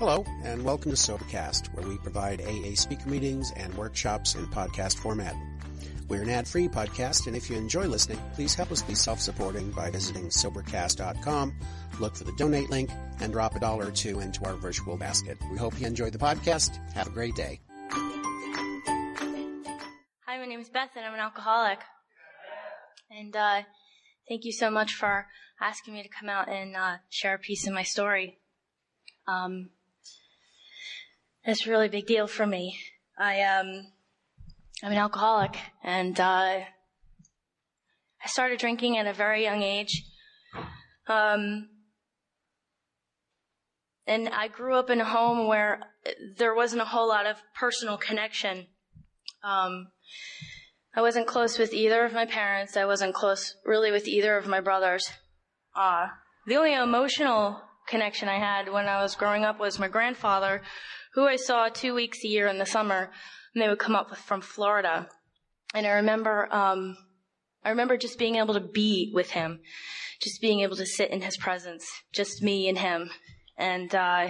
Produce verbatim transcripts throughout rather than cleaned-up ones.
Hello, and welcome to SoberCast, where we provide A A speaker meetings and workshops in podcast format. We're an ad-free podcast, and if you enjoy listening, please help us be self-supporting by visiting SoberCast dot com, look for the donate link, and drop a dollar or two into our virtual basket. We hope you enjoy the podcast. Have a great day. Hi, my name is Beth, and I'm an alcoholic. And uh, thank you so much for asking me to come out and uh, share a piece of my story. Um... That's a really big deal for me. I, um, I'm an alcoholic, and uh, I started drinking at a very young age. Um, and I grew up in a home where there wasn't a whole lot of personal connection. Um, I wasn't close with either of my parents. I wasn't close, really, with either of my brothers. Uh, the only emotional connection I had when I was growing up was my grandfather, who I saw two weeks a year in the summer, and they would come up with, from Florida. And I remember, um, I remember just being able to be with him, just being able to sit in his presence, just me and him. And uh,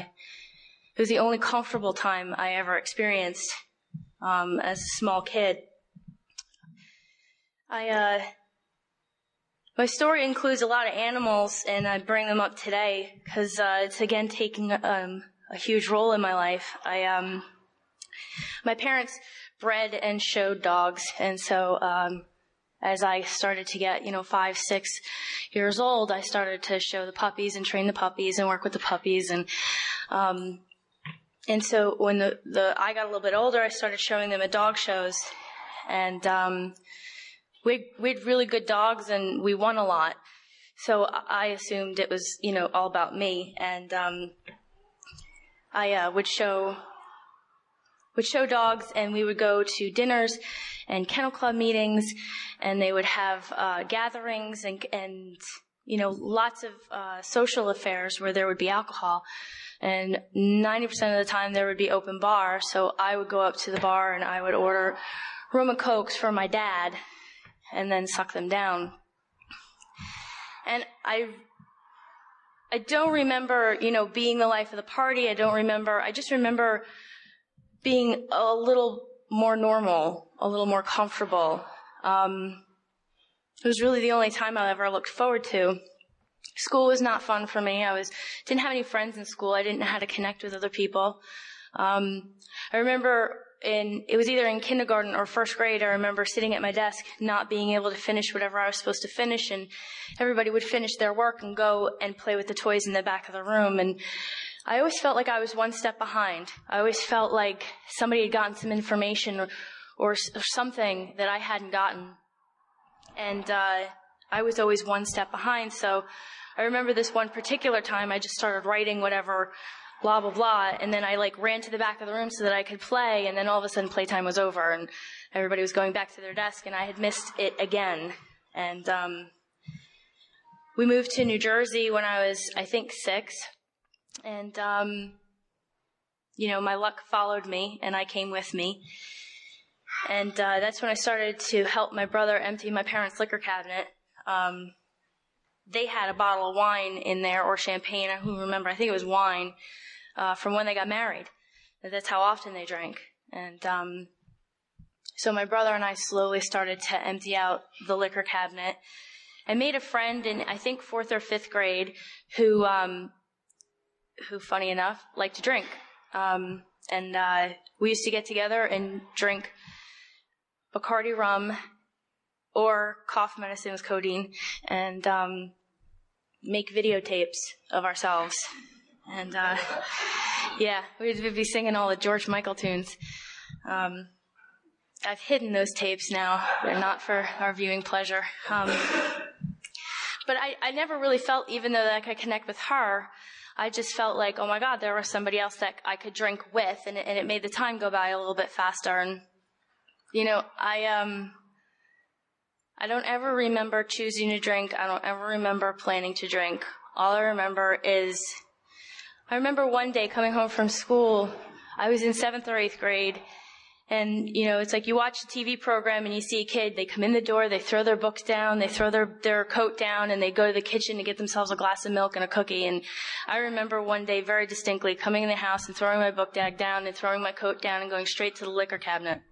it was the only comfortable time I ever experienced um, as a small kid. I, uh, my story includes a lot of animals, and I bring them up today because uh, it's again taking um. a huge role in my life. I, um, my parents bred and showed dogs. And so, um, as I started to get, you know, five, six years old, I started to show the puppies and train the puppies and work with the puppies. And, um, and so when the, the, I got a little bit older, I started showing them at dog shows, and, um, we, we had really good dogs and we won a lot. So I assumed it was, you know, all about me. And, um, I uh, would show would show dogs, and we would go to dinners and kennel club meetings, and they would have uh, gatherings and and you know lots of uh, social affairs where there would be alcohol, and ninety percent of the time there would be open bar. So I would go up to the bar and I would order rum and cokes for my dad, and then suck them down. And I. I don't remember, you know, being the life of the party. I don't remember. I just remember being a little more normal, a little more comfortable. Um, it was really the only time I ever looked forward to. School was not fun for me. I was didn't have any friends in school. I didn't know how to connect with other people. Um, I remember in it was either in kindergarten or first grade. I remember sitting at my desk, not being able to finish whatever I was supposed to finish, and everybody would finish their work and go and play with the toys in the back of the room. And I always felt like I was one step behind. I always felt like somebody had gotten some information or, or, or something that I hadn't gotten, and uh, I was always one step behind. So I remember this one particular time, I just started writing whatever. Blah, blah, blah, and then I, like, ran to the back of the room so that I could play, and then all of a sudden playtime was over, and everybody was going back to their desk, and I had missed it again. And um, we moved to New Jersey when I was, I think, six, and, um, you know, my luck followed me, and I came with me, and uh, that's when I started to help my brother empty my parents' liquor cabinet. Um, they had a bottle of wine in there, or champagne, I don't remember, I think it was wine, Uh, from when they got married. That's how often they drank. And um, so my brother and I slowly started to empty out the liquor cabinet. I made a friend in, I think, fourth or fifth grade who, um, who funny enough, liked to drink. Um, and uh, we used to get together and drink Bacardi rum or cough medicine with codeine, and um, make videotapes of ourselves. And, uh, yeah, we'd be singing all the George Michael tunes. Um, I've hidden those tapes now. They're not for our viewing pleasure. Um, but I, I never really felt, even though that I could connect with her, I just felt like, oh, my God, there was somebody else that I could drink with, and it, and it made the time go by a little bit faster. And, you know, I um, I don't ever remember choosing to drink. I don't ever remember planning to drink. All I remember is... I remember one day coming home from school, I was in seventh or eighth grade, And, you know, it's like you watch a T V program and you see a kid, they come in the door, they throw their books down, they throw their, their coat down, and they go to the kitchen to get themselves a glass of milk and a cookie. And I remember one day very distinctly coming in the house and throwing my book bag down and throwing my coat down and going straight to the liquor cabinet.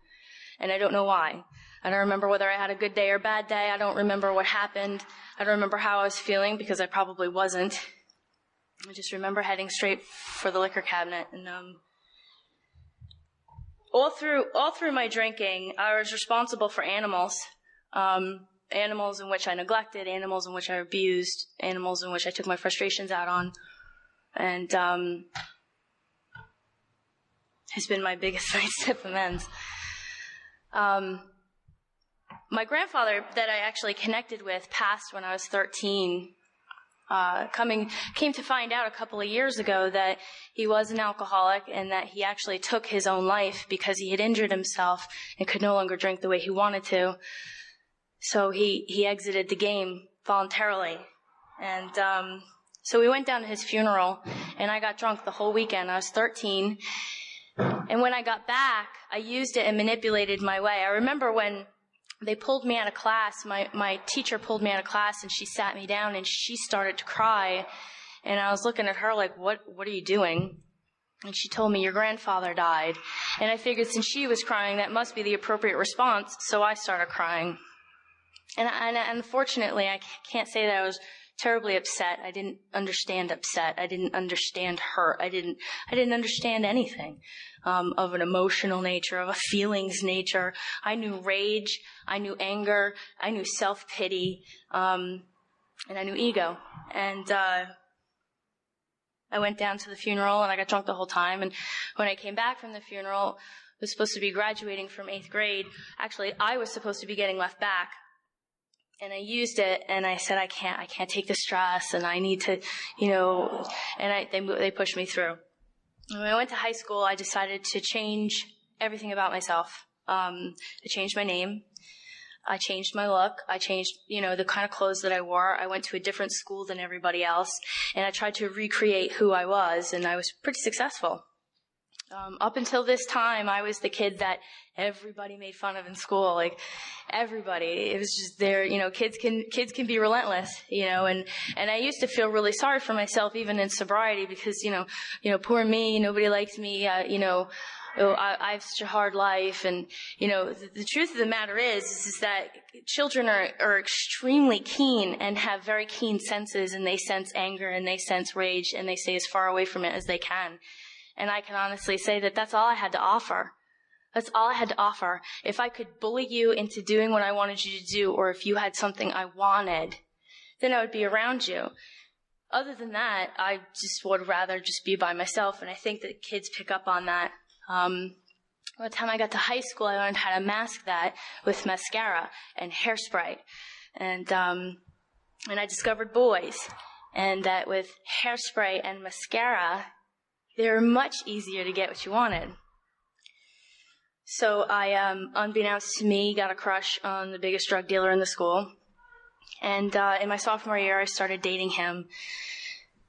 And I don't know why. I don't remember whether I had a good day or a bad day. I don't remember what happened. I don't remember how I was feeling, because I probably wasn't. I just remember heading straight for the liquor cabinet. And, um, All through, all through my drinking, I was responsible for animals, um, animals in which I neglected, animals in which I abused, animals in which I took my frustrations out on, and um, has been my biggest nightstep amends. Um, my grandfather, that I actually connected with, passed when I was thirteen. Uh, coming, came to find out a couple of years ago that he was an alcoholic and that he actually took his own life because he had injured himself and could no longer drink the way he wanted to. So he, he exited the game voluntarily. And, um, so we went down to his funeral and I got drunk the whole weekend. I was thirteen. And when I got back, I used it and manipulated my way. I remember when they pulled me out of class. My, my teacher pulled me out of class and she sat me down and she started to cry. And I was looking at her like, what, what are you doing? And she told me, your grandfather died. And I figured since she was crying, that must be the appropriate response. So I started crying. And, I, and I, unfortunately, I can't say that I was terribly upset. I didn't understand upset. I didn't understand hurt. I didn't, I didn't understand anything, um, of an emotional nature, of a feelings nature. I knew rage. I knew anger. I knew self-pity. Um, and I knew ego. And, uh, I went down to the funeral and I got drunk the whole time. And when I came back from the funeral, I was supposed to be graduating from eighth grade. Actually, I was supposed to be getting left back. And I used it, and I said, I can't, I can't take the stress, and I need to, you know, and I, they, they pushed me through. When I went to high school, I decided to change everything about myself. Um, I changed my name. I changed my look. I changed, you know, the kind of clothes that I wore. I went to a different school than everybody else, and I tried to recreate who I was, and I was pretty successful. Um, up until this time, I was the kid that everybody made fun of in school. Like, everybody. It was just there, you know, kids can, kids can be relentless, you know, and, and I used to feel really sorry for myself even in sobriety because, you know, you know, poor me, nobody likes me, uh, you know, oh, I, I have such a hard life. And, you know, the, the truth of the matter is, is, is that children are, are extremely keen and have very keen senses, and they sense anger and they sense rage and they stay as far away from it as they can. And I can honestly say that that's all I had to offer. That's all I had to offer. If I could bully you into doing what I wanted you to do, or if you had something I wanted, then I would be around you. Other than that, I just would rather just be by myself, and I think that kids pick up on that. Um, by the time I got to high school, I learned how to mask that with mascara and hairspray. And, um, and I discovered boys, and that with hairspray and mascara, they were much easier to get what you wanted. So I, um, unbeknownst to me, got a crush on the biggest drug dealer in the school. And uh, in my sophomore year, I started dating him.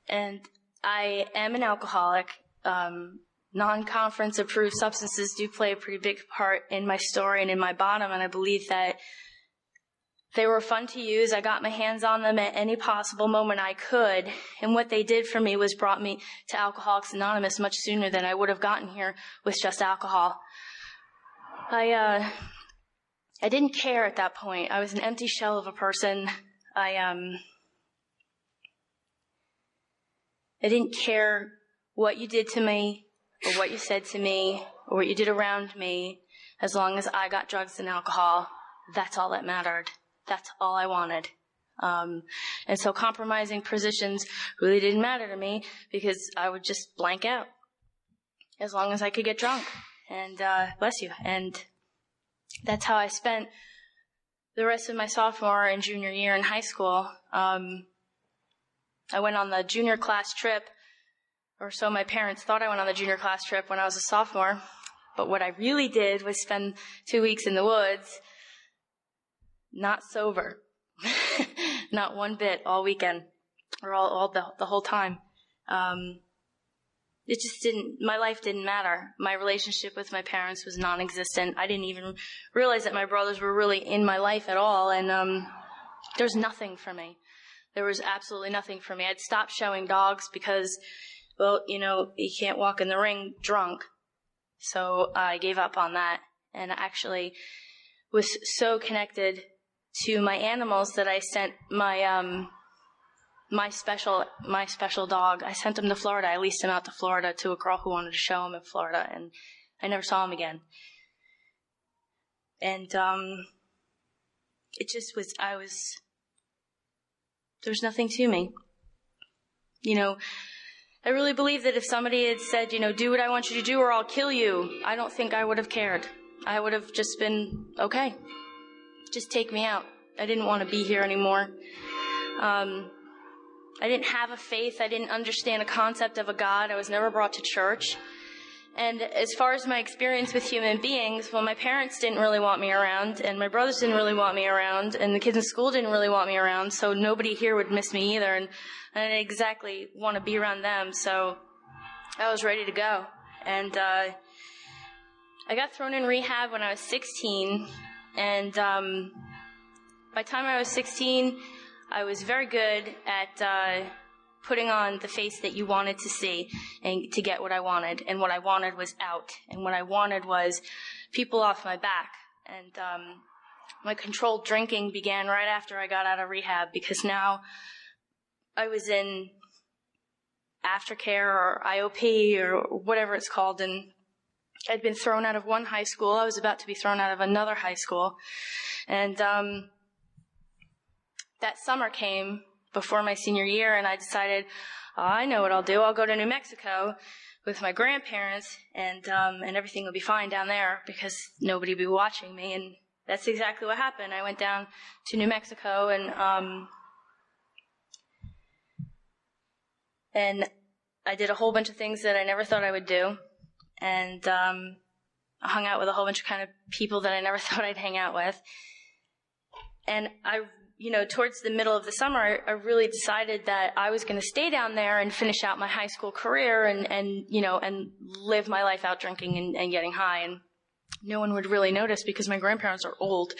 And I am an alcoholic. Um, non-conference approved substances do play a pretty big part in my story and in my bottom, and I believe that they were fun to use. I got my hands on them at any possible moment I could. And what they did for me was brought me to Alcoholics Anonymous much sooner than I would have gotten here with just alcohol. I, uh, I didn't care at that point. I was an empty shell of a person. I, um, I didn't care what you did to me or what you said to me or what you did around me. As long as I got drugs and alcohol, that's all that mattered. That's all I wanted. Um, and so compromising positions really didn't matter to me because I would just blank out as long as I could get drunk. And, uh, bless you. And that's how I spent the rest of my sophomore and junior year in high school. Um, I went on the junior class trip, or so my parents thought I went on the junior class trip when I was a sophomore. But what I really did was spend two weeks in the woods. Not sober, not one bit all weekend or all, all the, the whole time. Um, it just didn't, my life didn't matter. My relationship with my parents was non-existent. I didn't even realize that my brothers were really in my life at all. And um, there was nothing for me. There was absolutely nothing for me. I'd stopped showing dogs because, well, you know, you can't walk in the ring drunk. So I gave up on that, and actually was so connected to my animals that I sent my um my special my special dog. I sent him to Florida. I leased him out to Florida to a girl who wanted to show him in Florida, and I never saw him again. And um, it just was. I was. There was nothing to me. You know, I really believe that if somebody had said, you know, do what I want you to do or I'll kill you, I don't think I would have cared. I would have just been, okay, just take me out. I didn't want to be here anymore. Um, I didn't have a faith. I didn't understand a concept of a God. I was never brought to church. And as far as my experience with human beings, well, my parents didn't really want me around, and my brothers didn't really want me around, and the kids in school didn't really want me around, so nobody here would miss me either, and I didn't exactly want to be around them, so I was ready to go. And uh, I got thrown in rehab when I was sixteen, and um, by the time I was sixteen, I was very good at... Uh, putting on the face that you wanted to see and to get what I wanted. And what I wanted was out. And what I wanted was people off my back. And um, my controlled drinking began right after I got out of rehab, because now I was in aftercare or I O P or whatever it's called. And I'd been thrown out of one high school. I was about to be thrown out of another high school. And um, that summer came before my senior year, and I decided, oh, I know what I'll do. I'll go to New Mexico with my grandparents, and um, and everything will be fine down there because nobody will be watching me. And that's exactly what happened. I went down to New Mexico, and um, and I did a whole bunch of things that I never thought I would do, and um, I hung out with a whole bunch of kind of people that I never thought I'd hang out with, and I. You know, towards the middle of the summer, I, I really decided that I was going to stay down there and finish out my high school career and, and you know, and live my life out drinking and, and getting high. And no one would really notice because my grandparents are old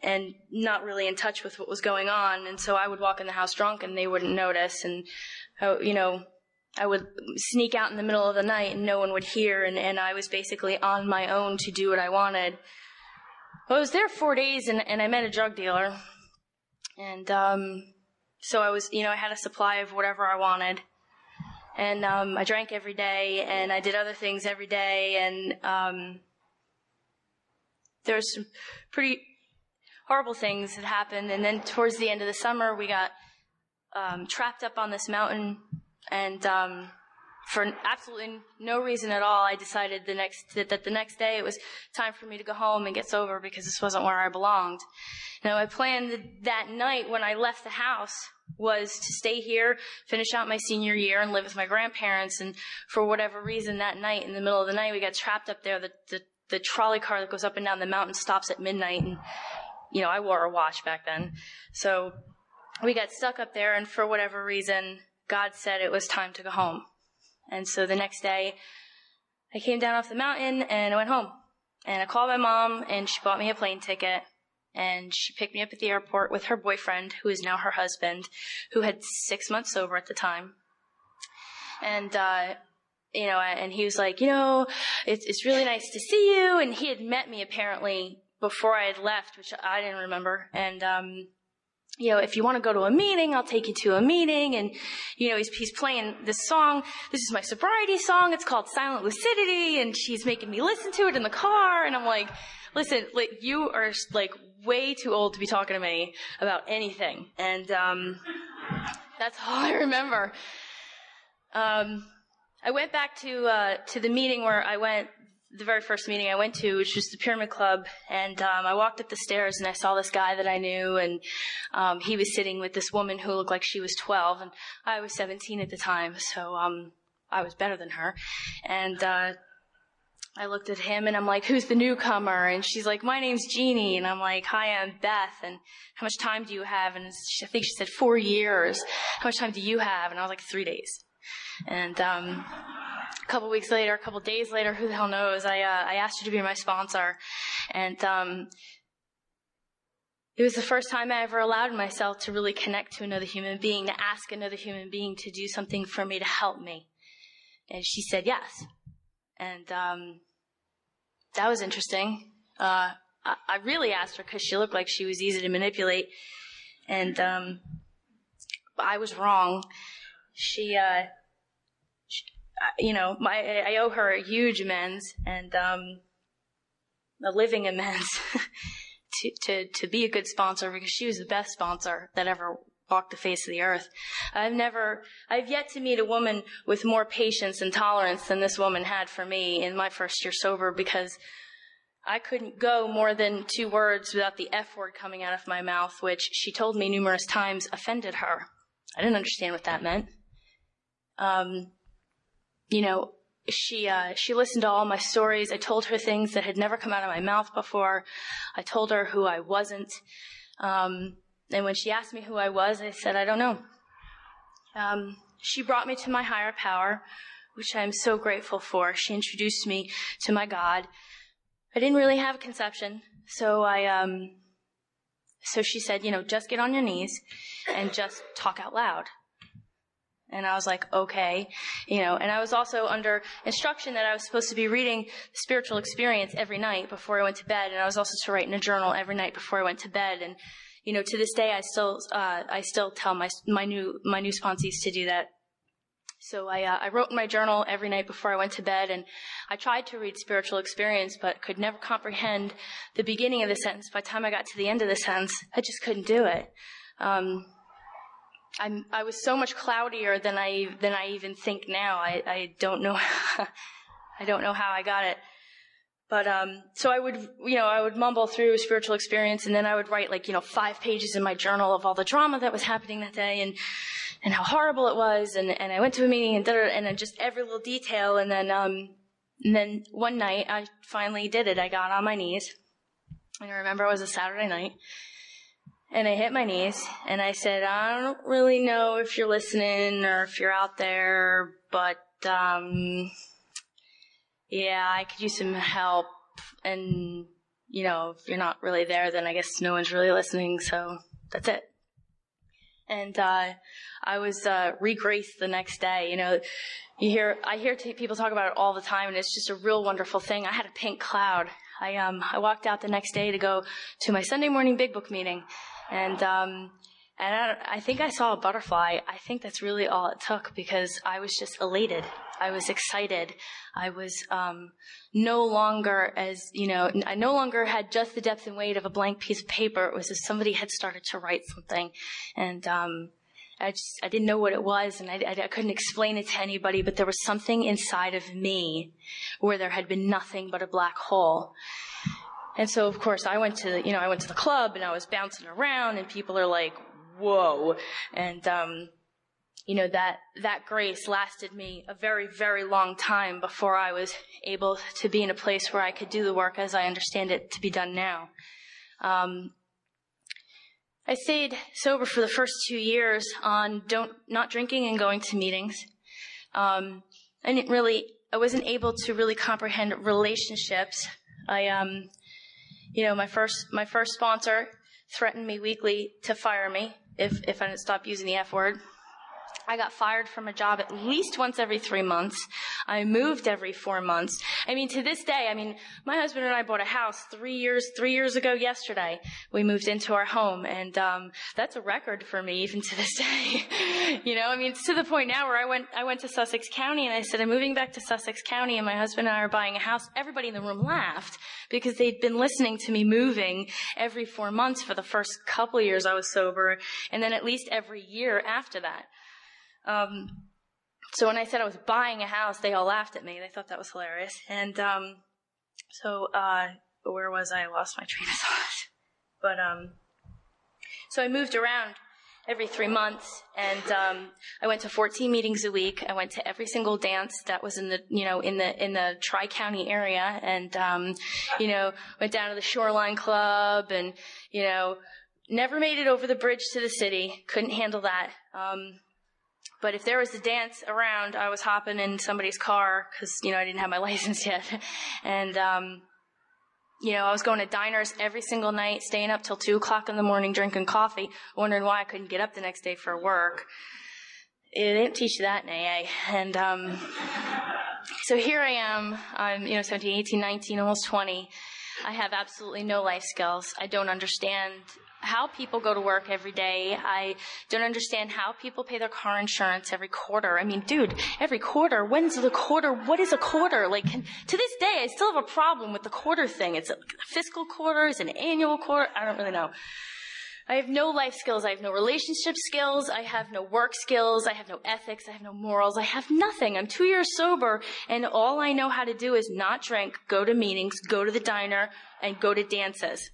and not really in touch with what was going on. And so I would walk in the house drunk and they wouldn't notice. And, you know, I would sneak out in the middle of the night and no one would hear. And, and I was basically on my own to do what I wanted. Well, I was there four days and, and I met a drug dealer. And, um, so I was, you know, I had a supply of whatever I wanted, and, um, I drank every day and I did other things every day. And, um, there was some pretty horrible things that happened. And then towards the end of the summer, we got, um, trapped up on this mountain, and, um, for absolutely no reason at all, I decided the next that, that the next day it was time for me to go home and get sober because this wasn't where I belonged. Now, I planned that night when I left the house was to stay here, finish out my senior year, and live with my grandparents. And for whatever reason, that night, in the middle of the night, we got trapped up there. The, the, the trolley car that goes up and down the mountain stops at midnight. And, you know, I wore a watch back then. So we got stuck up there, and for whatever reason, God said it was time to go home. And so the next day, I came down off the mountain and I went home. And I called my mom, and she bought me a plane ticket, and she picked me up at the airport with her boyfriend, who is now her husband, who had six months sober at the time. And, uh, you know, and he was like, you know, it's, it's really nice to see you. And he had met me apparently before I had left, which I didn't remember. And, um, you know, if you want to go to a meeting, I'll take you to a meeting. And, you know, he's, he's playing this song. This is my sobriety song. It's called Silent Lucidity. And she's making me listen to it in the car. And I'm like, listen, like, you are like way too old to be talking to me about anything. And, um, that's all I remember. Um, I went back to, uh, to the meeting where I went, the very first meeting I went to, which was the Pyramid Club. And, um, I walked up the stairs and I saw this guy that I knew, and, um, he was sitting with this woman who looked like she was twelve, and I was seventeen at the time. So, um, I was better than her. And, uh, I looked at him and I'm like, who's the newcomer? And she's like, my name's Jeannie. And I'm like, hi, I'm Beth. And how much time do you have? And she, I think she said four years. How much time do you have? And I was like, three days. And, um, a couple weeks later, a couple days later, who the hell knows, I uh, I asked you to be my sponsor. And um, it was the first time I ever allowed myself to really connect to another human being, to ask another human being to do something for me, to help me. And she said yes. And um, that was interesting. Uh, I, I really asked her because she looked like she was easy to manipulate. And um, I was wrong. She... Uh, You know, my I owe her a huge amends and um, a living amends to, to to be a good sponsor, because she was the best sponsor that ever walked the face of the earth. I've never, I've yet to meet a woman with more patience and tolerance than this woman had for me in my first year sober, because I couldn't go more than two words without the F word coming out of my mouth, which she told me numerous times offended her. I didn't understand what that meant. Um. You know, she uh, she listened to all my stories. I told her things that had never come out of my mouth before. I told her who I wasn't. Um, and when she asked me who I was, I said, I don't know. Um, she brought me to my higher power, which I am so grateful for. She introduced me to my God. I didn't really have a conception, so I um, so she said, you know, just get on your knees and just talk out loud. And I was like, okay, you know, and I was also under instruction that I was supposed to be reading Spiritual Experience every night before I went to bed. And I was also to write in a journal every night before I went to bed. And, you know, to this day, I still, uh, I still tell my, my new, my new sponsees to do that. So I, uh, I wrote in my journal every night before I went to bed, and I tried to read Spiritual Experience, but could never comprehend the beginning of the sentence. By the time I got to the end of the sentence, I just couldn't do it. Um, I'm, I was so much cloudier than I than I even think now. I, I don't know, I don't know how I got it. But um, so I would, you know, I would mumble through Spiritual Experience, and then I would write like, you know, five pages in my journal of all the drama that was happening that day, and and how horrible it was, and and I went to a meeting and and then just every little detail, and then um, and then one night I finally did it. I got on my knees, and I remember it was a Saturday night. And I hit my knees, and I said, I don't really know if you're listening or if you're out there, but, um, yeah, I could use some help. And, you know, if you're not really there, then I guess no one's really listening, so that's it. And uh, I was uh, re-graced the next day. You know, you hear I hear t- people talk about it all the time, and it's just a real wonderful thing. I had a pink cloud. I um I walked out the next day to go to my Sunday morning Big Book meeting. And um, and I, I think I saw a butterfly. I think that's really all it took, because I was just elated. I was excited. I was um, no longer as, you know, I no longer had just the depth and weight of a blank piece of paper. It was as somebody had started to write something. And um, I just, I didn't know what it was, and I, I, I couldn't explain it to anybody, but there was something inside of me where there had been nothing but a black hole. And so, of course, I went to the, you know, I went to the club, and I was bouncing around, and people are like, whoa. And, um, you know, that, that grace lasted me a very, very long time before I was able to be in a place where I could do the work as I understand it to be done now. Um, I stayed sober for the first two years on don't, not drinking and going to meetings. Um, I didn't really, I wasn't able to really comprehend relationships. I, um, You know, my first my first sponsor threatened me weekly to fire me if, if I didn't stop using the F word. I got fired from a job at least once every three months. I moved every four months. I mean, to this day, I mean, my husband and I bought a house three years three years ago yesterday. We moved into our home, and um, that's a record for me even to this day. You know, I mean, it's to the point now where I went I went to Sussex County, and I said, I'm moving back to Sussex County, and my husband and I are buying a house. Everybody in the room laughed, because they'd been listening to me moving every four months for the first couple of years I was sober, and then at least every year after that. Um, so when I said I was buying a house, they all laughed at me. They thought that was hilarious. And, um, so, uh, where was I? I lost my train of thought. But, um, so I moved around every three months, and, um, I went to fourteen meetings a week. I went to every single dance that was in the, you know, in the, in the tri-county area. And, um, you know, went down to the Shoreline Club, and, you know, never made it over the bridge to the city. Couldn't handle that. Um, But if there was a dance around, I was hopping in somebody's car because, you know, I didn't have my license yet. And, um, you know, I was going to diners every single night, staying up till two o'clock in the morning, drinking coffee, wondering why I couldn't get up the next day for work. They didn't teach you that in A A. And um, so here I am. I'm, you know, seventeen, eighteen, nineteen, almost twenty. I have absolutely no life skills. I don't understand how people go to work every day. I don't understand how people pay their car insurance every quarter. I mean, dude, every quarter. When's the quarter? What is a quarter? Like, to this day, I still have a problem with the quarter thing. It's a fiscal quarter. It's an annual quarter. I don't really know. I have no life skills. I have no relationship skills. I have no work skills. I have no ethics. I have no morals. I have nothing. I'm two years sober, and all I know how to do is not drink, go to meetings, go to the diner, and go to dances.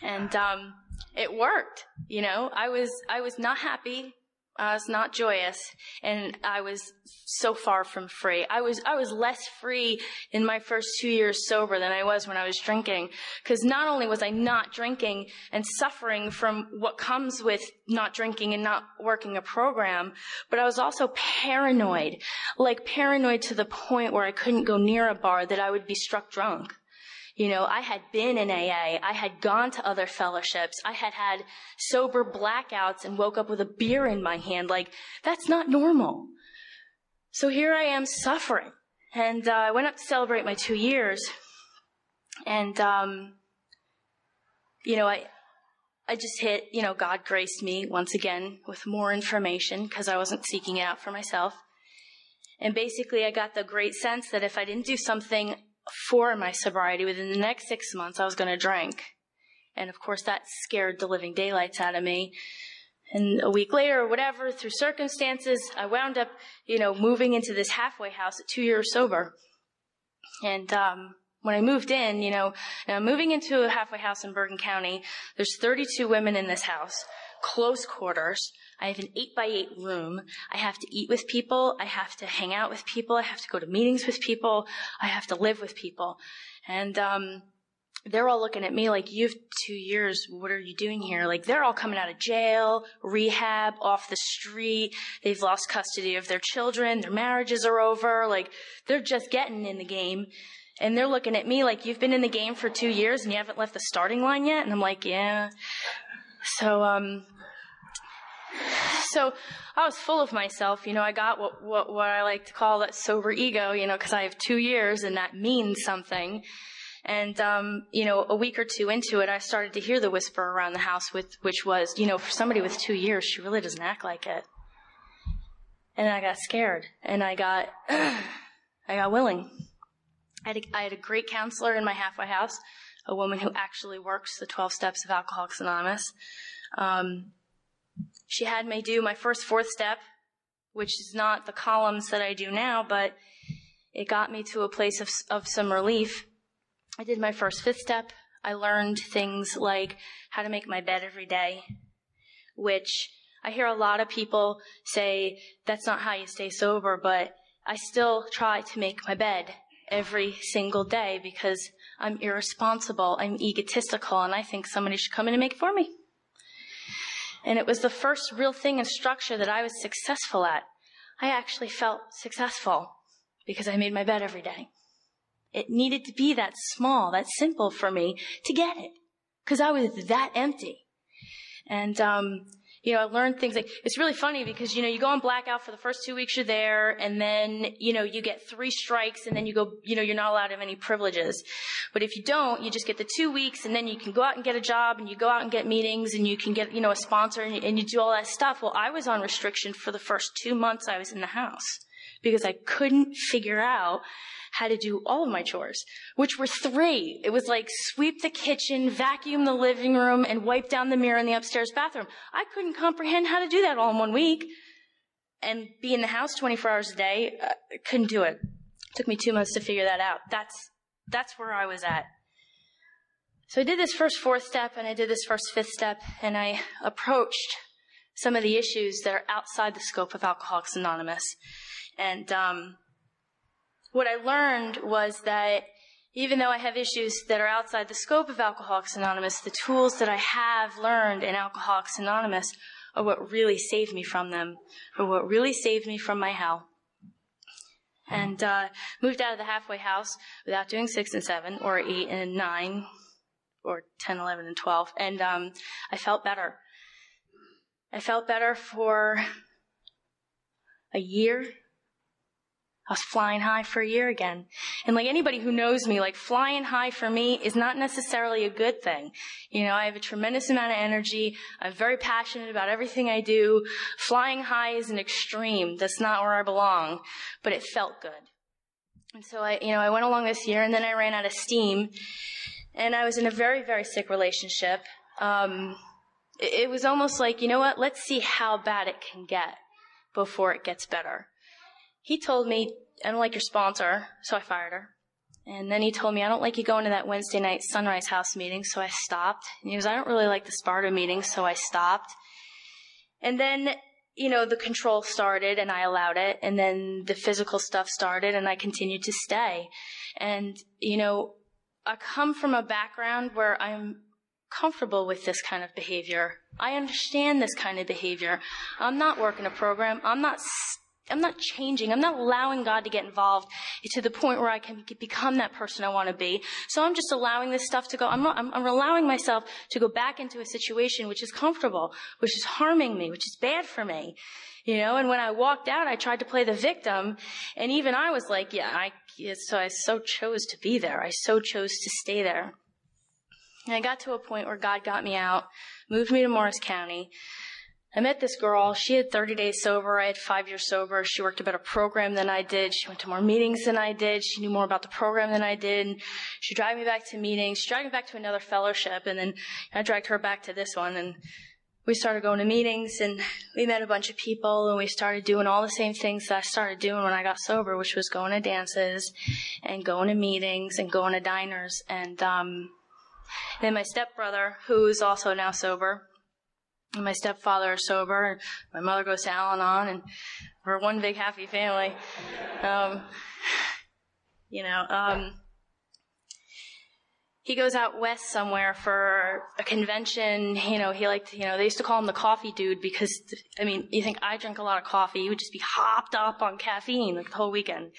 And um, it worked. You know, I was I was not happy. I was not joyous, and I was so far from free. I was I was less free in my first two years sober than I was when I was drinking, because not only was I not drinking and suffering from what comes with not drinking and not working a program, but I was also paranoid, like paranoid to the point where I couldn't go near a bar, that I would be struck drunk. You know, I had been in A A. I had gone to other fellowships. I had had sober blackouts and woke up with a beer in my hand. Like, that's not normal. So here I am suffering. And uh, I went up to celebrate my two years. And, um, you know, I I just hit, you know, God graced me once again with more information, because I wasn't seeking it out for myself. And basically I got the great sense that if I didn't do something for my sobriety within the next six months, I was going to drink. And of course, that scared the living daylights out of me. And a week later or whatever, through circumstances, I wound up, you know, moving into this halfway house at two years sober. And um, when I moved in, you know, now moving into a halfway house in Bergen County, there's thirty-two women in this house, close quarters. I have an eight by eight room. I have to eat with people. I have to hang out with people. I have to go to meetings with people. I have to live with people. And, um, they're all looking at me like, you've two years. What are you doing here? Like, they're all coming out of jail, rehab, off the street. They've lost custody of their children. Their marriages are over. Like, they're just getting in the game. And they're looking at me like, you've been in the game for two years and you haven't left the starting line yet. And I'm like, yeah. So, um, So I was full of myself. You know, I got what, what, what I like to call that sober ego, you know, because I have two years and that means something. And, um, you know, a week or two into it, I started to hear the whisper around the house, with, which was, you know, for somebody with two years, she really doesn't act like it. And I got scared, and I got, I got willing. I had, a, I had a great counselor in my halfway house, a woman who actually works the twelve steps of Alcoholics Anonymous. Um, She had me do my first fourth step, which is not the columns that I do now, but it got me to a place of of some relief. I did my first fifth step. I learned things like how to make my bed every day, which I hear a lot of people say, that's not how you stay sober, but I still try to make my bed every single day because I'm irresponsible, I'm egotistical, and I think somebody should come in and make it for me. And it was the first real thing in structure that I was successful at. I actually felt successful because I made my bed every day. It needed to be that small, that simple for me to get it, because I was that empty. And, um, you know, I learned things like, it's really funny because, you know, you go on blackout for the first two weeks you're there, and then, you know, you get three strikes, and then you go, you know, you're not allowed to have any privileges. But if you don't, you just get the two weeks, and then you can go out and get a job, and you go out and get meetings, and you can get, you know, a sponsor, and you, and you do all that stuff. Well, I was on restriction for the first two months I was in the house because I couldn't figure out how to do all of my chores, which were three. It was like sweep the kitchen, vacuum the living room, and wipe down the mirror in the upstairs bathroom. I couldn't comprehend how to do that all in one week. And be in the house twenty-four hours a day, uh, couldn't do it. It took me two months to figure that out. That's, that's where I was at. So I did this first fourth step, and I did this first fifth step, and I approached some of the issues that are outside the scope of Alcoholics Anonymous. And, um, what I learned was that, Even though I have issues that are outside the scope of Alcoholics Anonymous, the tools that I have learned in Alcoholics Anonymous are what really saved me from them, or what really saved me from my hell. And uh, moved out of the halfway house without doing six and seven, or eight and nine, or ten, eleven, and twelve. And um, I felt better. I felt better for a year. I was flying high for a year again. And like anybody who knows me, like flying high for me is not necessarily a good thing. You know, I have a tremendous amount of energy. I'm very passionate about everything I do. Flying high is an extreme. That's not where I belong, but it felt good. And so I, you know, I went along this year, and then I ran out of steam, and I was in a very, very sick relationship. Um, it, it was almost like, you know what, let's see how bad it can get before it gets better. He told me, I don't like your sponsor, so I fired her. And then he told me, I don't like you going to that Wednesday night Sunrise House meeting, so I stopped. And he goes, I don't really like the Sparta meeting, so I stopped. And then, you know, the control started, and I allowed it. And then the physical stuff started, and I continued to stay. And, you know, I come from a background where I'm comfortable with this kind of behavior. I understand this kind of behavior. I'm not working a program. I'm not st- I'm not changing. I'm not allowing God to get involved to the point where I can become that person I want to be. So I'm just allowing this stuff to go. I'm, I'm, I'm allowing myself to go back into a situation which is comfortable, which is harming me, which is bad for me. You know, and when I walked out, I tried to play the victim. And even I was like, yeah, I, so I so chose to be there. I so chose to stay there. And I got to a point where God got me out, moved me to Morris County. I met this girl. She had thirty days sober. I had five years sober. She worked a better program than I did. She went to more meetings than I did. She knew more about the program than I did. And she dragged me back to meetings. She dragged me back to another fellowship. And then I dragged her back to this one. And we started going to meetings. And we met a bunch of people. And we started doing all the same things that I started doing when I got sober, which was going to dances and going to meetings and going to diners. And um, then my stepbrother, who is also now sober, and my stepfather is sober, and my mother goes to Al-Anon, and we're one big happy family. Um, you know, um, he goes out west somewhere for a convention. You know, he liked, you know, they used to call him the coffee dude because, I mean, you think I drink a lot of coffee. He would just be hopped up on caffeine like the whole weekend.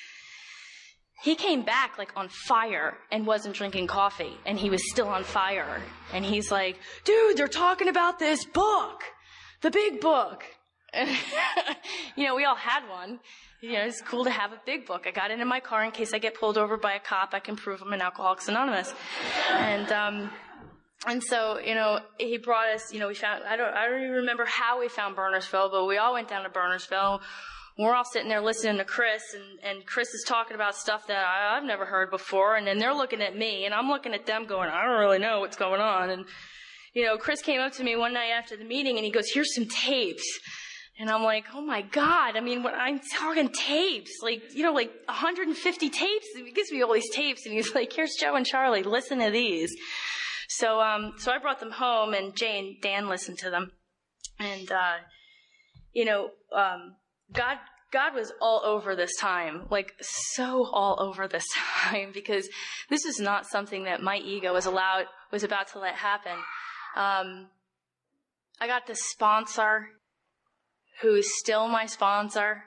He came back, like, on fire and wasn't drinking coffee, and he was still on fire. And he's like, dude, they're talking about this book, the big book. And, you know, we all had one. You know, it's cool to have a big book. I got it in my car in case I get pulled over by a cop. I can prove I'm an Alcoholics Anonymous. And, um... And so, you know, he brought us, you know, we found, I don't, I don't even remember how we found Burnersville, but we all went down to Burnersville. We're all sitting there listening to Chris, and, and Chris is talking about stuff that I, I've never heard before, and then they're looking at me, and I'm looking at them going, I don't really know what's going on. And, you know, Chris came up to me one night after the meeting, and he goes, here's some tapes. And I'm like, oh my God, I mean, what, I'm talking tapes, like, you know, like one hundred fifty tapes. He gives me all these tapes, and he's like, here's Joe and Charlie, listen to these. So, um, so I brought them home, and Jay and Dan listened to them. And, uh, you know, um, God, God was all over this time, like so all over this time, because this is not something that my ego was allowed, was about to let happen. Um, I got this sponsor who is still my sponsor.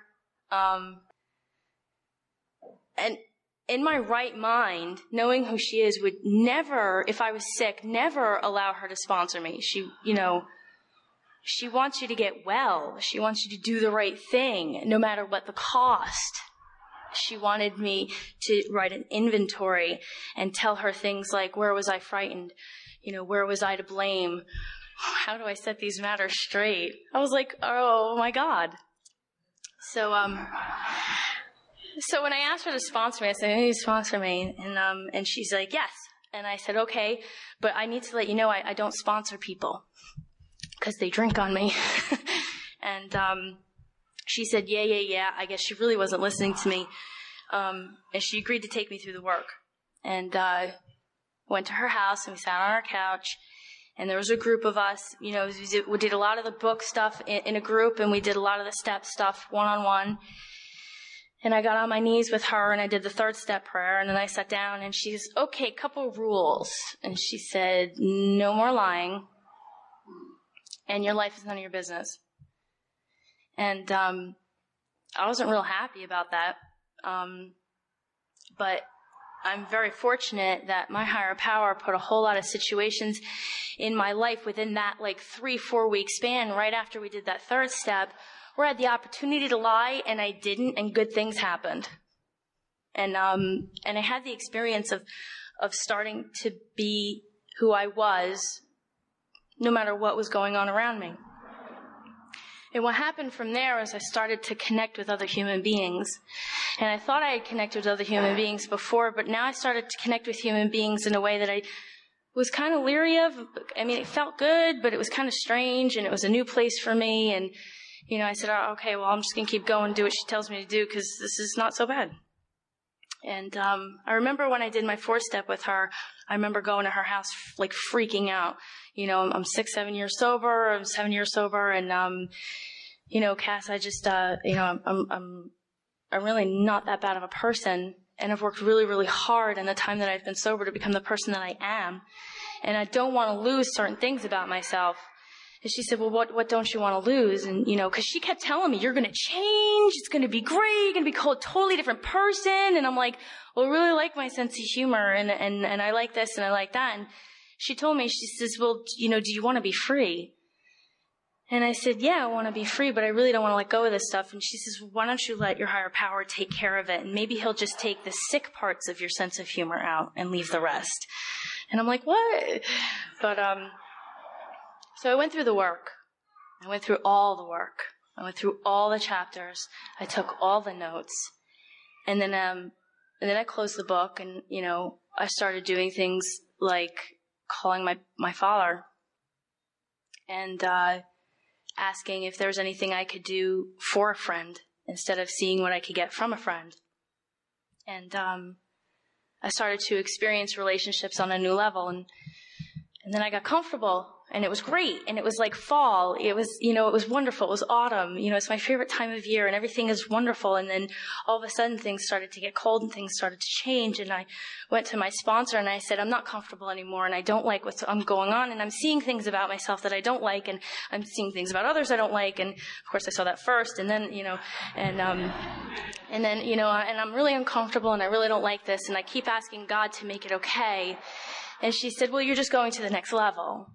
Um, and, in my right mind, knowing who she is, would never, if I was sick, never allow her to sponsor me. She, you know, she wants you to get well. She wants you to do the right thing, no matter what the cost. She wanted me to write an inventory and tell her things like, where was I frightened? You know, where was I to blame? How do I set these matters straight? I was like, oh my God. So, um... So when I asked her to sponsor me, I said, "Hey, you sponsor me?" And um, and she's like, "Yes." And I said, "Okay, but I need to let you know I, I don't sponsor people because they drink on me." And um, she said, "Yeah, yeah, yeah." I guess she really wasn't listening to me, um, and she agreed to take me through the work. And uh, went to her house, and we sat on our couch. And there was a group of us, you know, we did, we did a lot of the book stuff in, in a group, and we did a lot of the step stuff one on one. And I got on my knees with her and I did the third step prayer. And then I sat down and she's, okay, couple rules. And she said, no more lying. And your life is none of your business. And um, I wasn't real happy about that. Um, but I'm very fortunate that my higher power put a whole lot of situations in my life within that like three, four week span right after we did that third step, where I had the opportunity to lie and I didn't, and good things happened. And um, and I had the experience of of starting to be who I was, no matter what was going on around me. And what happened from there is I started to connect with other human beings. And I thought I had connected with other human beings before, but now I started to connect with human beings in a way that I was kind of leery of. I mean, it felt good, but it was kind of strange, and it was a new place for me. And, you know, I said, oh, okay, well, I'm just going to keep going, do what she tells me to do, because this is not so bad. And um, I remember when I did my fourth step with her, I remember going to her house, like, freaking out. You know, I'm six, seven years sober. I'm seven years sober. And, um, you know, Cass, I just, uh, you know, I'm, I'm, I'm really not that bad of a person. And I've worked really, really hard in the time that I've been sober to become the person that I am. And I don't want to lose certain things about myself. And she said, well, what, what don't you want to lose? And, you know, cause she kept telling me, you're going to change. It's going to be great. You're going to be a totally different person. And I'm like, well, I really like my sense of humor. And, and, and I like this and I like that. And she told me, she says, well, you know, do you want to be free? And I said, yeah, I want to be free, but I really don't want to let go of this stuff. And she says, well, why don't you let your higher power take care of it? And maybe he'll just take the sick parts of your sense of humor out and leave the rest. And I'm like, what? But, um, so I went through the work. I went through all the work. I went through all the chapters. I took all the notes. And then, um, and then I closed the book and, you know, I started doing things like calling my, my father and uh, asking if there was anything I could do for a friend instead of seeing what I could get from a friend. And um, I started to experience relationships on a new level. And, and then I got comfortable and it was great. And it was like fall. It was, you know, it was wonderful. It was autumn. You know, it's my favorite time of year and everything is wonderful. And then all of a sudden things started to get cold and things started to change. And I went to my sponsor and I said, I'm not comfortable anymore. And I don't like what's I'm going on. And I'm seeing things about myself that I don't like. And I'm seeing things about others I don't like. And of course I saw that first. And then, you know, and, um, and then, you know, and I'm really uncomfortable and I really don't like this. And I keep asking God to make it okay. And she said, well, you're just going to the next level.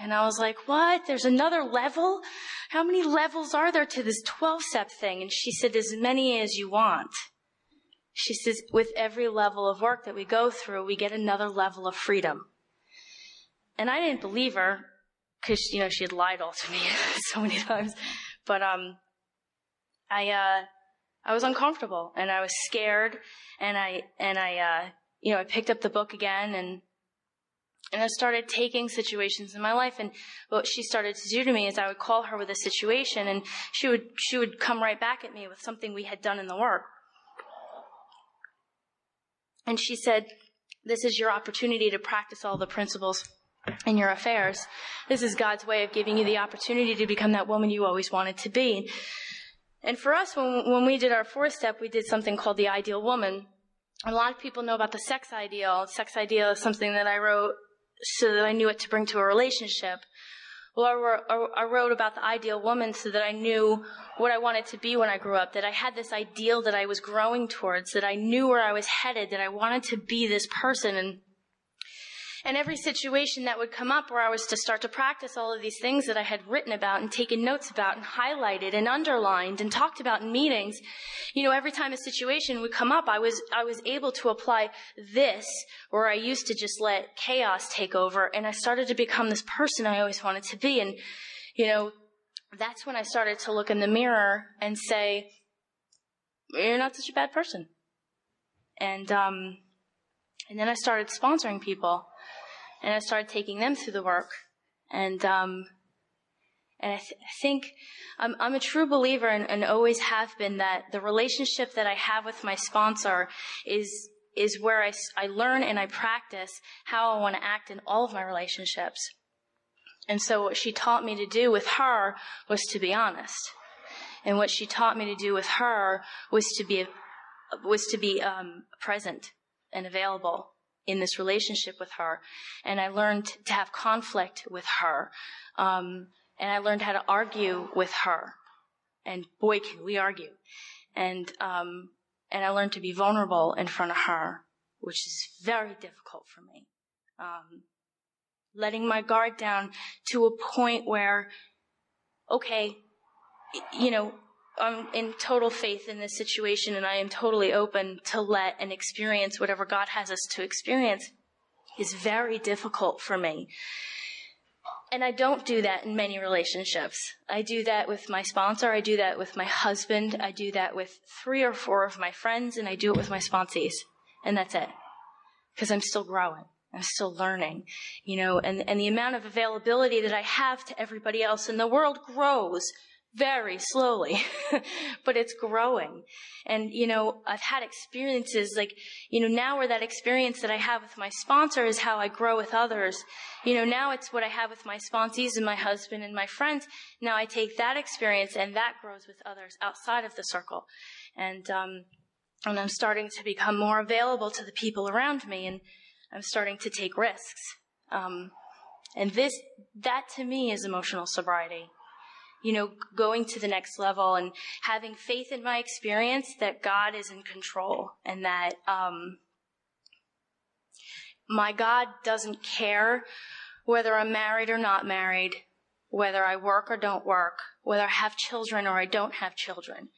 And I was like, what? There's another level? How many levels are there to this twelve-step thing? And she said, as many as you want. She says, with every level of work that we go through, we get another level of freedom. And I didn't believe her because, you know, she had lied all to me so many times. But um, I uh, I was uncomfortable and I was scared. And I, and I uh, you know, I picked up the book again and And I started taking situations in my life, and what she started to do to me is I would call her with a situation, and she would she would come right back at me with something we had done in the work. And she said, this is your opportunity to practice all the principles in your affairs. This is God's way of giving you the opportunity to become that woman you always wanted to be. And for us, when when we did our fourth step, we did something called the ideal woman. A lot of people know about the sex ideal. Sex ideal is something that I wrote so that I knew what to bring to a relationship. Well, I wrote about the ideal woman so that I knew what I wanted to be when I grew up, that I had this ideal that I was growing towards, that I knew where I was headed, that I wanted to be this person. And and every situation that would come up where I was to start to practice all of these things that I had written about and taken notes about and highlighted and underlined and talked about in meetings, you know, every time a situation would come up, I was, I was able to apply this where I used to just let chaos take over. And I started to become this person I always wanted to be. And, you know, that's when I started to look in the mirror and say, you're not such a bad person. And, um, and then I started sponsoring people. And I started taking them through the work. And um, and I, th- I think I'm, I'm a true believer and, and always have been that the relationship that I have with my sponsor is is where I, I learn and I practice how I want to act in all of my relationships. And so what she taught me to do with her was to be honest. And what she taught me to do with her was to be was to be um, present and available in this relationship with her. And I learned to have conflict with her. Um, and I learned how to argue with her. And boy, can we argue. And um, and I learned to be vulnerable in front of her, which is very difficult for me. Um, letting my guard down to a point where, okay, you know, I'm in total faith in this situation and I am totally open to let and experience whatever God has us to experience is very difficult for me. And I don't do that in many relationships. I do that with my sponsor. I do that with my husband. I do that with three or four of my friends, and I do it with my sponsees. And that's it. Because I'm still growing. I'm still learning, you know, and, and the amount of availability that I have to everybody else in the world grows very slowly, but it's growing. And, you know, I've had experiences like, you know, now where that experience that I have with my sponsor is how I grow with others. You know, now it's what I have with my sponsees and my husband and my friends. Now I take that experience and that grows with others outside of the circle. And, um, and I'm starting to become more available to the people around me, and I'm starting to take risks. Um, and this, that to me is emotional sobriety. You know, going to the next level and having faith in my experience that God is in control and that, um, my God doesn't care whether I'm married or not married, whether I work or don't work, whether I have children or I don't have children.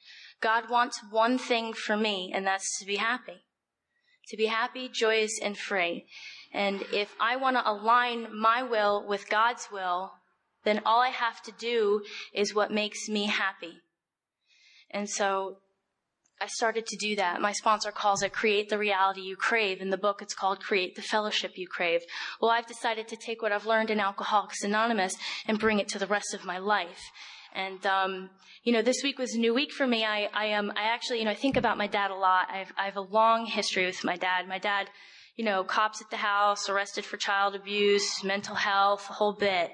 God wants one thing for me, and that's to be happy. To be happy, joyous, and free. And if I want to align my will with God's will, then all I have to do is what makes me happy. And so I started to do that. My sponsor calls it Create the Reality You Crave. In the book, it's called Create the Fellowship You Crave. Well, I've decided to take what I've learned in Alcoholics Anonymous and bring it to the rest of my life. And, um, you know, this week was a new week for me. I, I, um, I actually, you know, I think about my dad a lot. I've, I have a long history with my dad. My dad, you know, cops at the house, arrested for child abuse, mental health, a whole bit.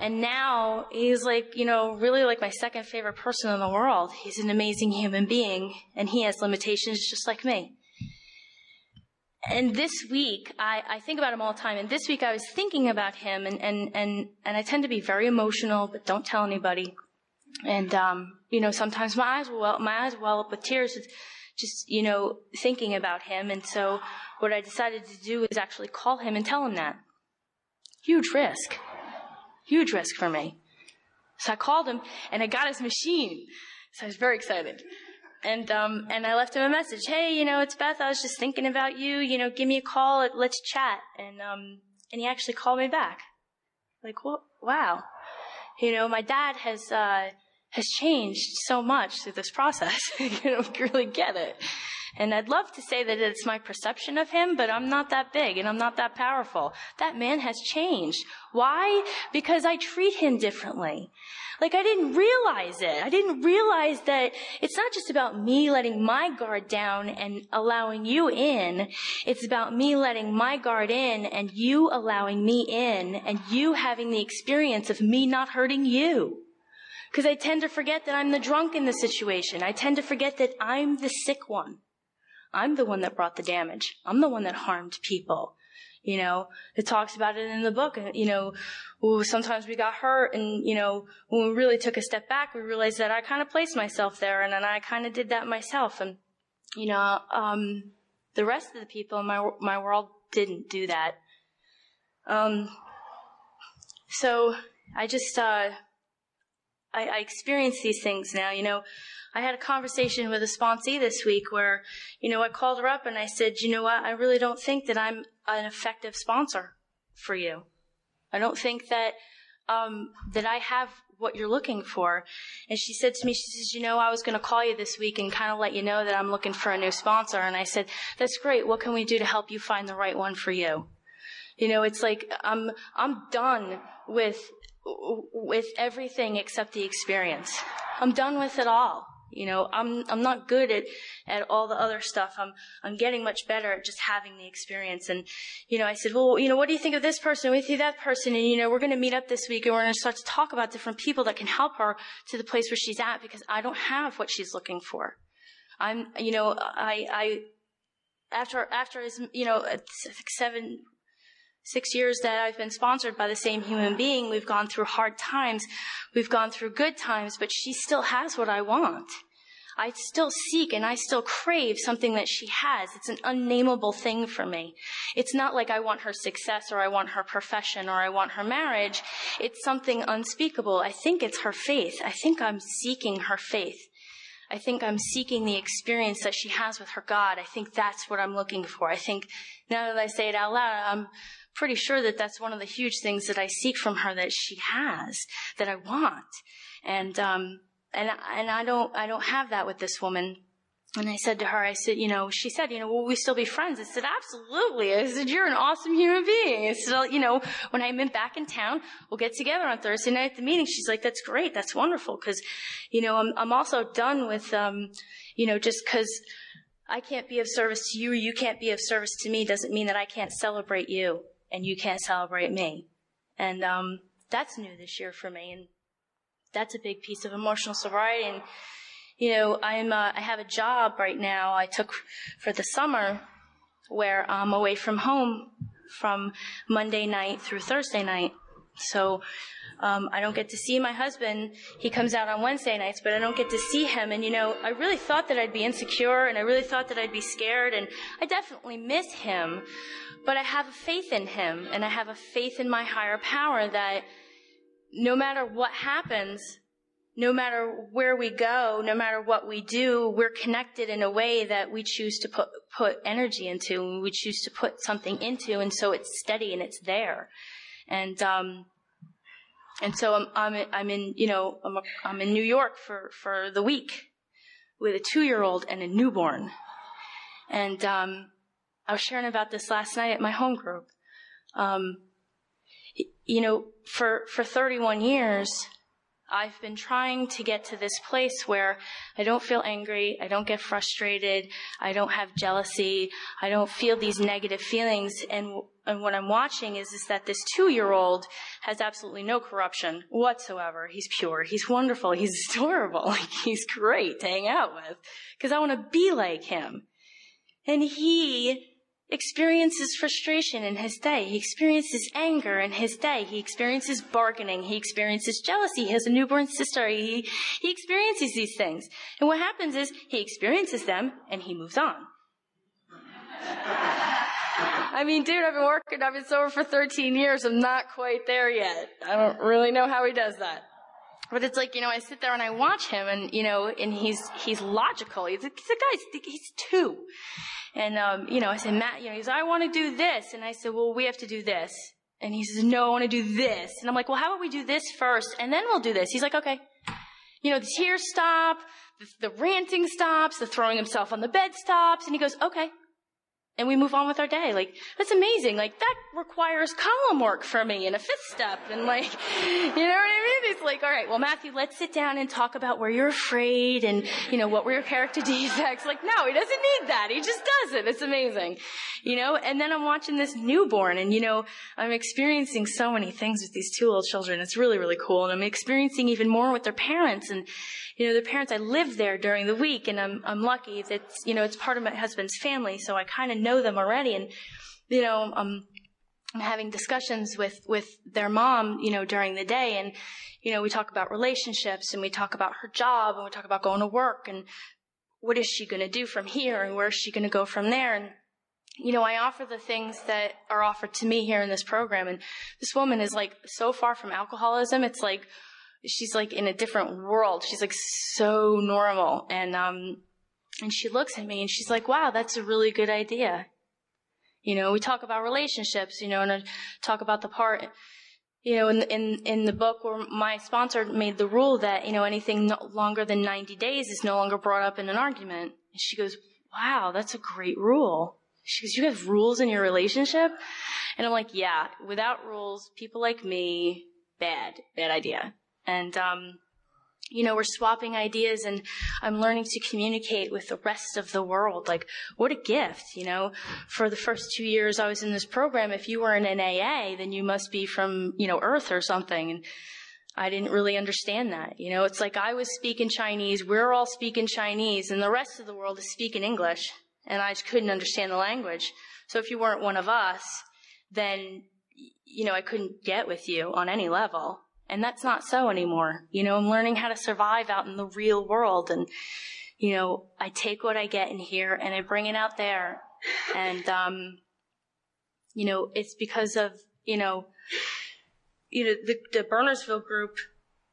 And now he's like, you know, really like my second favorite person in the world. He's an amazing human being, and he has limitations just like me. And this week, I, I think about him all the time. And this week I was thinking about him, and, and, and, and I tend to be very emotional, but don't tell anybody. And, um, you know, sometimes my eyes will well, my eyes well up with tears with just, you know, thinking about him. And so what I decided to do is actually call him and tell him that. Huge risk. Huge risk for me. So I called him and I got his machine. So I was very excited. And, um, and I left him a message. Hey, you know, it's Beth. I was just thinking about you. You know, give me a call. Let's chat. And, um, and he actually called me back. Like, what? Wow. You know, my dad has, uh, has changed so much through this process. You don't really get it. And I'd love to say that it's my perception of him, but I'm not that big and I'm not that powerful. That man has changed. Why? Because I treat him differently. Like, I didn't realize it. I didn't realize that it's not just about me letting my guard down and allowing you in. It's about me letting my guard in and you allowing me in and you having the experience of me not hurting you. Because I tend to forget that I'm the drunk in the situation. I tend to forget that I'm the sick one. I'm the one that brought the damage. I'm the one that harmed people. You know, it talks about it in the book. You know, ooh, sometimes we got hurt, and, you know, when we really took a step back, we realized that I kind of placed myself there, and, and I kind of did that myself. And, you know, um, the rest of the people in my, my world didn't do that. Um, so I just, uh, I, I experience these things now, you know. I had a conversation with a sponsee this week where, you know, I called her up and I said, you know what, I really don't think that I'm an effective sponsor for you. I don't think that, um, that I have what you're looking for. And she said to me, she says, you know, I was going to call you this week and kind of let you know that I'm looking for a new sponsor. And I said, that's great. What can we do to help you find the right one for you? You know, it's like, I'm, I'm done with, with everything except the experience. I'm done with it all. You know, I'm I'm not good at, at all the other stuff. I'm I'm getting much better at just having the experience. And, you know, I said, well, you know, what do you think of this person? What do you think of that person? And, you know, we're going to meet up this week and we're going to start to talk about different people that can help her to the place where she's at, because I don't have what she's looking for. I'm, you know, I, I after, after, you know, seven, six years that I've been sponsored by the same human being, we've gone through hard times, we've gone through good times, but she still has what I want. I still seek and I still crave something that she has. It's an unnameable thing for me. It's not like I want her success or I want her profession or I want her marriage. It's something unspeakable. I think it's her faith. I think I'm seeking her faith. I think I'm seeking the experience that she has with her God. I think that's what I'm looking for. I think now that I say it out loud, I'm pretty sure that that's one of the huge things that I seek from her that she has, that I want. And, um, and, and I don't, I don't have that with this woman. And I said to her, I said, you know, she said, you know, will we still be friends? I said, absolutely. I said, you're an awesome human being. I said, you know, when I'm in back in town, we'll get together on Thursday night at the meeting. She's like, that's great. That's wonderful. Cause, you know, I'm, I'm also done with, um, you know, just cause I can't be of service to you, or you can't be of service to me doesn't mean that I can't celebrate you and you can't celebrate me. And, um, that's new this year for me. And that's a big piece of emotional sobriety. And, you know, I'm, uh, I have a job right now I took for the summer where I'm away from home from Monday night through Thursday night. So, um, I don't get to see my husband. He comes out on Wednesday nights, but I don't get to see him. And, you know, I really thought that I'd be insecure and I really thought that I'd be scared, and I definitely miss him, but I have a faith in him and I have a faith in my higher power that no matter what happens, no matter where we go, no matter what we do, we're connected in a way that we choose to put, put energy into, we choose to put something into, and so it's steady and it's there. And, um, and so I'm, I'm, I'm in, you know, I'm, a, I'm in New York for, for the week with a two-year-old and a newborn. And, um, I was sharing about this last night at my home group. Um, you know, for, for thirty-one years, I've been trying to get to this place where I don't feel angry, I don't get frustrated, I don't have jealousy, I don't feel these negative feelings. And, and what I'm watching is, is that this two-year-old has absolutely no corruption whatsoever. He's pure, he's wonderful, he's adorable, he's great to hang out with, because I want to be like him. And he experiences frustration in his day. He experiences anger in his day. He experiences bargaining. He experiences jealousy. He has a newborn sister. He, he experiences these things. And what happens is he experiences them and he moves on. I mean, dude, I've been working, I've been sober for thirteen years. I'm not quite there yet. I don't really know how he does that. But it's like, you know, I sit there and I watch him, and, you know, and he's, he's logical. He's a, he's a guy, he's two. And, um, you know, I said, Matt, you know, he's, I want to do this. And I said, well, we have to do this. And he says, no, I want to do this. And I'm like, well, how about we do this first and then we'll do this? He's like, okay. You know, the tears stop, the, the ranting stops, the throwing himself on the bed stops. And he goes, okay. And we move on with our day. Like, that's amazing. Like, that requires column work for me and a fifth step. And, like, you know what I mean? It's like, all right, well, Matthew, let's sit down and talk about where you're afraid and, you know, what were your character defects. Like, no, he doesn't need that. He just does it. It's amazing. You know, and then I'm watching this newborn and, you know, I'm experiencing so many things with these two little children. It's really, really cool. And I'm experiencing even more with their parents. And, you know, the parents, I live there during the week, and I'm, I'm lucky that, you know, it's part of my husband's family. So I kind of know know them already. And, you know, um, I'm having discussions with, with their mom, you know, during the day. And, you know, we talk about relationships and we talk about her job and we talk about going to work and what is she going to do from here and where is she going to go from there? And, you know, I offer the things that are offered to me here in this program. And this woman is like so far from alcoholism. It's like, she's like in a different world. She's like so normal. And, um, And she looks at me and she's like, wow, that's a really good idea. You know, we talk about relationships, you know, and I talk about the part, you know, in, in, in the book where my sponsor made the rule that, you know, anything no longer than ninety days is no longer brought up in an argument. And she goes, wow, that's a great rule. She goes, you have rules in your relationship? And I'm like, yeah, without rules, people like me, bad, bad idea. And, um, you know, we're swapping ideas, and I'm learning to communicate with the rest of the world. Like, what a gift, you know. For the first two years I was in this program, if you were in an A A, then you must be from, you know, Earth or something. And I didn't really understand that. You know, it's like I was speaking Chinese, we're all speaking Chinese, and the rest of the world is speaking English. And I just couldn't understand the language. So if you weren't one of us, then, you know, I couldn't get with you on any level. And that's not so anymore. You know, I'm learning how to survive out in the real world. And, you know, I take what I get in here and I bring it out there. And, um, you know, it's because of, you know, you know, the, the Burnersville group,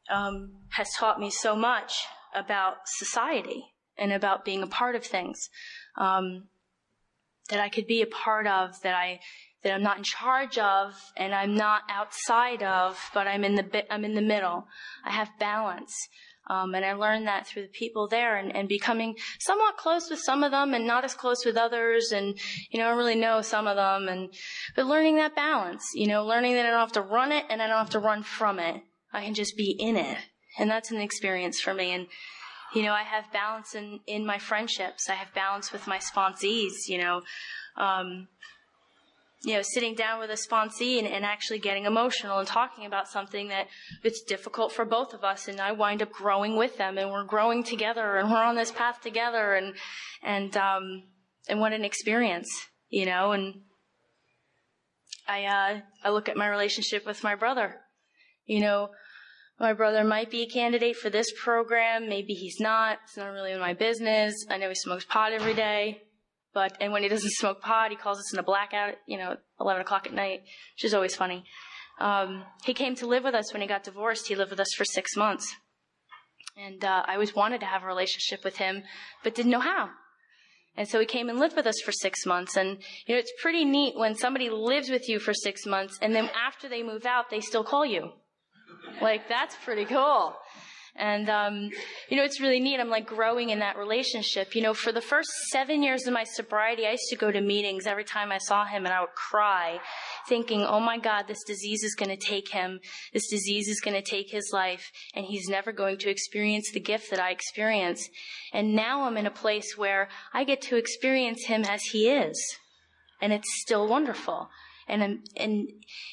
um, has taught me so much about society and about being a part of things, um, that I could be a part of, that I, that I'm not in charge of, and I'm not outside of, but I'm in the, I'm in the middle. I have balance. Um, and I learned that through the people there, and, and becoming somewhat close with some of them and not as close with others. And, you know, I really know some of them, and, but learning that balance, you know, learning that I don't have to run it and I don't have to run from it. I can just be in it. And that's an experience for me. And, you know, I have balance in, in my friendships. I have balance with my sponsees, you know, um, you know, sitting down with a sponsee and, and actually getting emotional and talking about something that it's difficult for both of us, and I wind up growing with them, and we're growing together, and we're on this path together, and and um and what an experience, you know. And I uh I look at my relationship with my brother. You know, my brother might be a candidate for this program, maybe he's not. It's not really my business. I know he smokes pot every day. But, and when he doesn't smoke pot, he calls us in a blackout, you know, eleven o'clock at night, which is always funny. Um, he came to live with us when he got divorced. He lived with us for six months. And uh, I always wanted to have a relationship with him, but didn't know how. And so he came and lived with us for six months. And, you know, it's pretty neat when somebody lives with you for six months, and then after they move out, they still call you. Like, that's pretty cool. And, um, you know, it's really neat. I'm like growing in that relationship. You know, for the first seven years of my sobriety, I used to go to meetings every time I saw him, and I would cry thinking, oh my God, this disease is going to take him. This disease is going to take his life, and he's never going to experience the gift that I experience. And now I'm in a place where I get to experience him as he is. And it's still wonderful. And I'm, and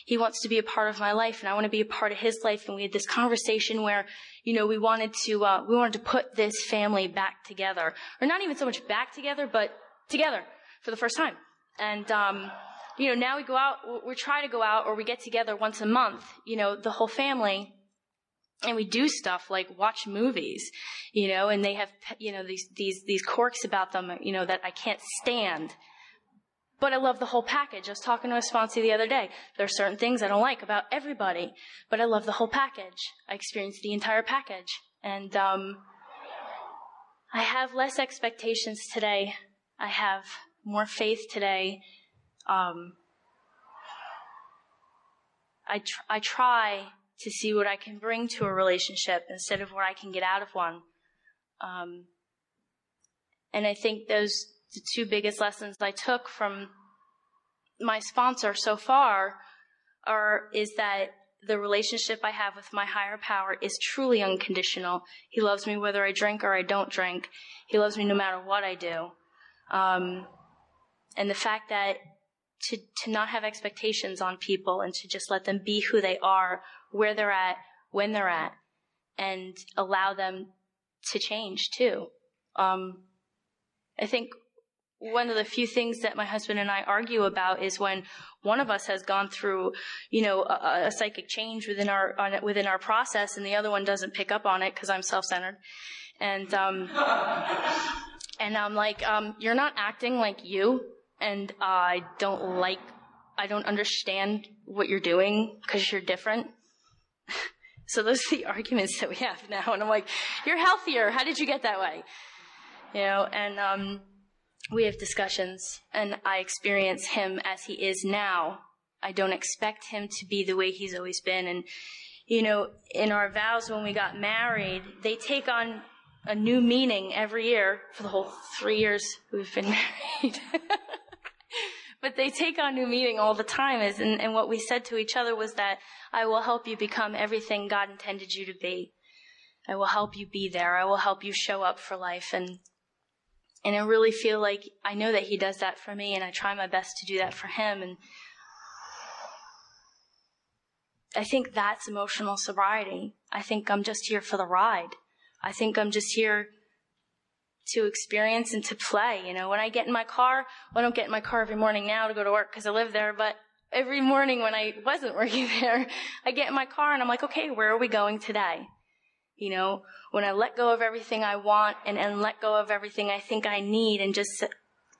he wants to be a part of my life, and I want to be a part of his life. And we had this conversation where, you know, we wanted to, uh, we wanted to put this family back together, or not even so much back together, but together for the first time. And, um, you know, now we go out, we try to go out, or we get together once a month, you know, the whole family, and we do stuff like watch movies, you know, and they have, you know, these, these, these quirks about them, you know, that I can't stand. But I love the whole package. I was talking to a sponsor the other day. There are certain things I don't like about everybody, but I love the whole package. I experience the entire package. And um, I have less expectations today. I have more faith today. Um, I, tr- I try to see what I can bring to a relationship instead of what I can get out of one. Um, and I think those... the two biggest lessons I took from my sponsor so far are, is that the relationship I have with my higher power is truly unconditional. He loves me whether I drink or I don't drink. He loves me no matter what I do. Um, and the fact that to, to not have expectations on people, and to just let them be who they are, where they're at, when they're at, and allow them to change too. Um, I think, one of the few things that my husband and I argue about is when one of us has gone through, you know, a, a psychic change within our on, within our process, and the other one doesn't pick up on it because I'm self-centered, and um, and I'm like, um, you're not acting like you, and I don't like, I don't understand what you're doing because you're different. So those are the arguments that we have now, and I'm like, you're healthier. How did you get that way? You know, and um. We have discussions, and I experience him as he is now. I don't expect him to be the way he's always been. And, you know, in our vows when we got married, they take on a new meaning every year for the whole three years we've been married. But they take on new meaning all the time. Is, and, and what we said to each other was that I will help you become everything God intended you to be. I will help you be there. I will help you show up for life. And and I really feel like I know that he does that for me, and I try my best to do that for him. And I think that's emotional sobriety. I think I'm just here for the ride. I think I'm just here to experience and to play. You know, when I get in my car, well, I don't get in my car every morning now to go to work because I live there, but every morning when I wasn't working there, I get in my car and I'm like, okay, where are we going today? You know, when I let go of everything I want and, and let go of everything I think I need and just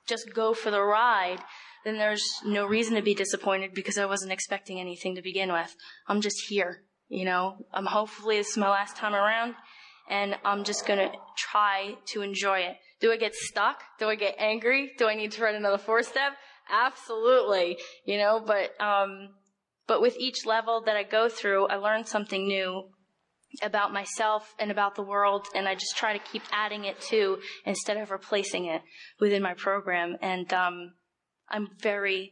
just go for the ride, then there's no reason to be disappointed because I wasn't expecting anything to begin with. I'm just here, you know. I'm hopefully this is my last time around, and I'm just going to try to enjoy it. Do I get stuck? Do I get angry? Do I need to run another four-step? Absolutely, you know, but um, but with each level that I go through, I learn something new about myself and about the world, and I just try to keep adding it to instead of replacing it within my program. And um, I'm very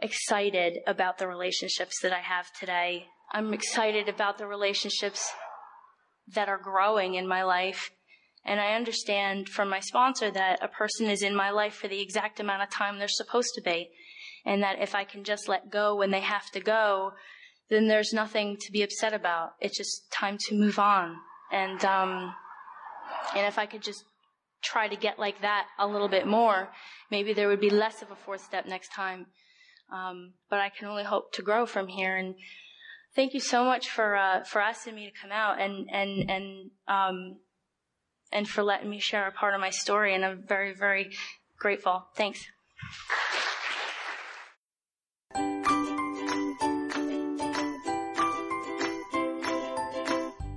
excited about the relationships that I have today. I'm excited about the relationships that are growing in my life. And I understand from my sponsor that a person is in my life for the exact amount of time they're supposed to be. And that if I can just let go when they have to go, then there's nothing to be upset about. It's just time to move on. And, um, and if I could just try to get like that a little bit more, maybe there would be less of a fourth step next time. Um, but I can only hope to grow from here. And thank you so much for, uh, for asking me to come out and, and, and, um, and for letting me share a part of my story. And I'm very, very grateful. Thanks.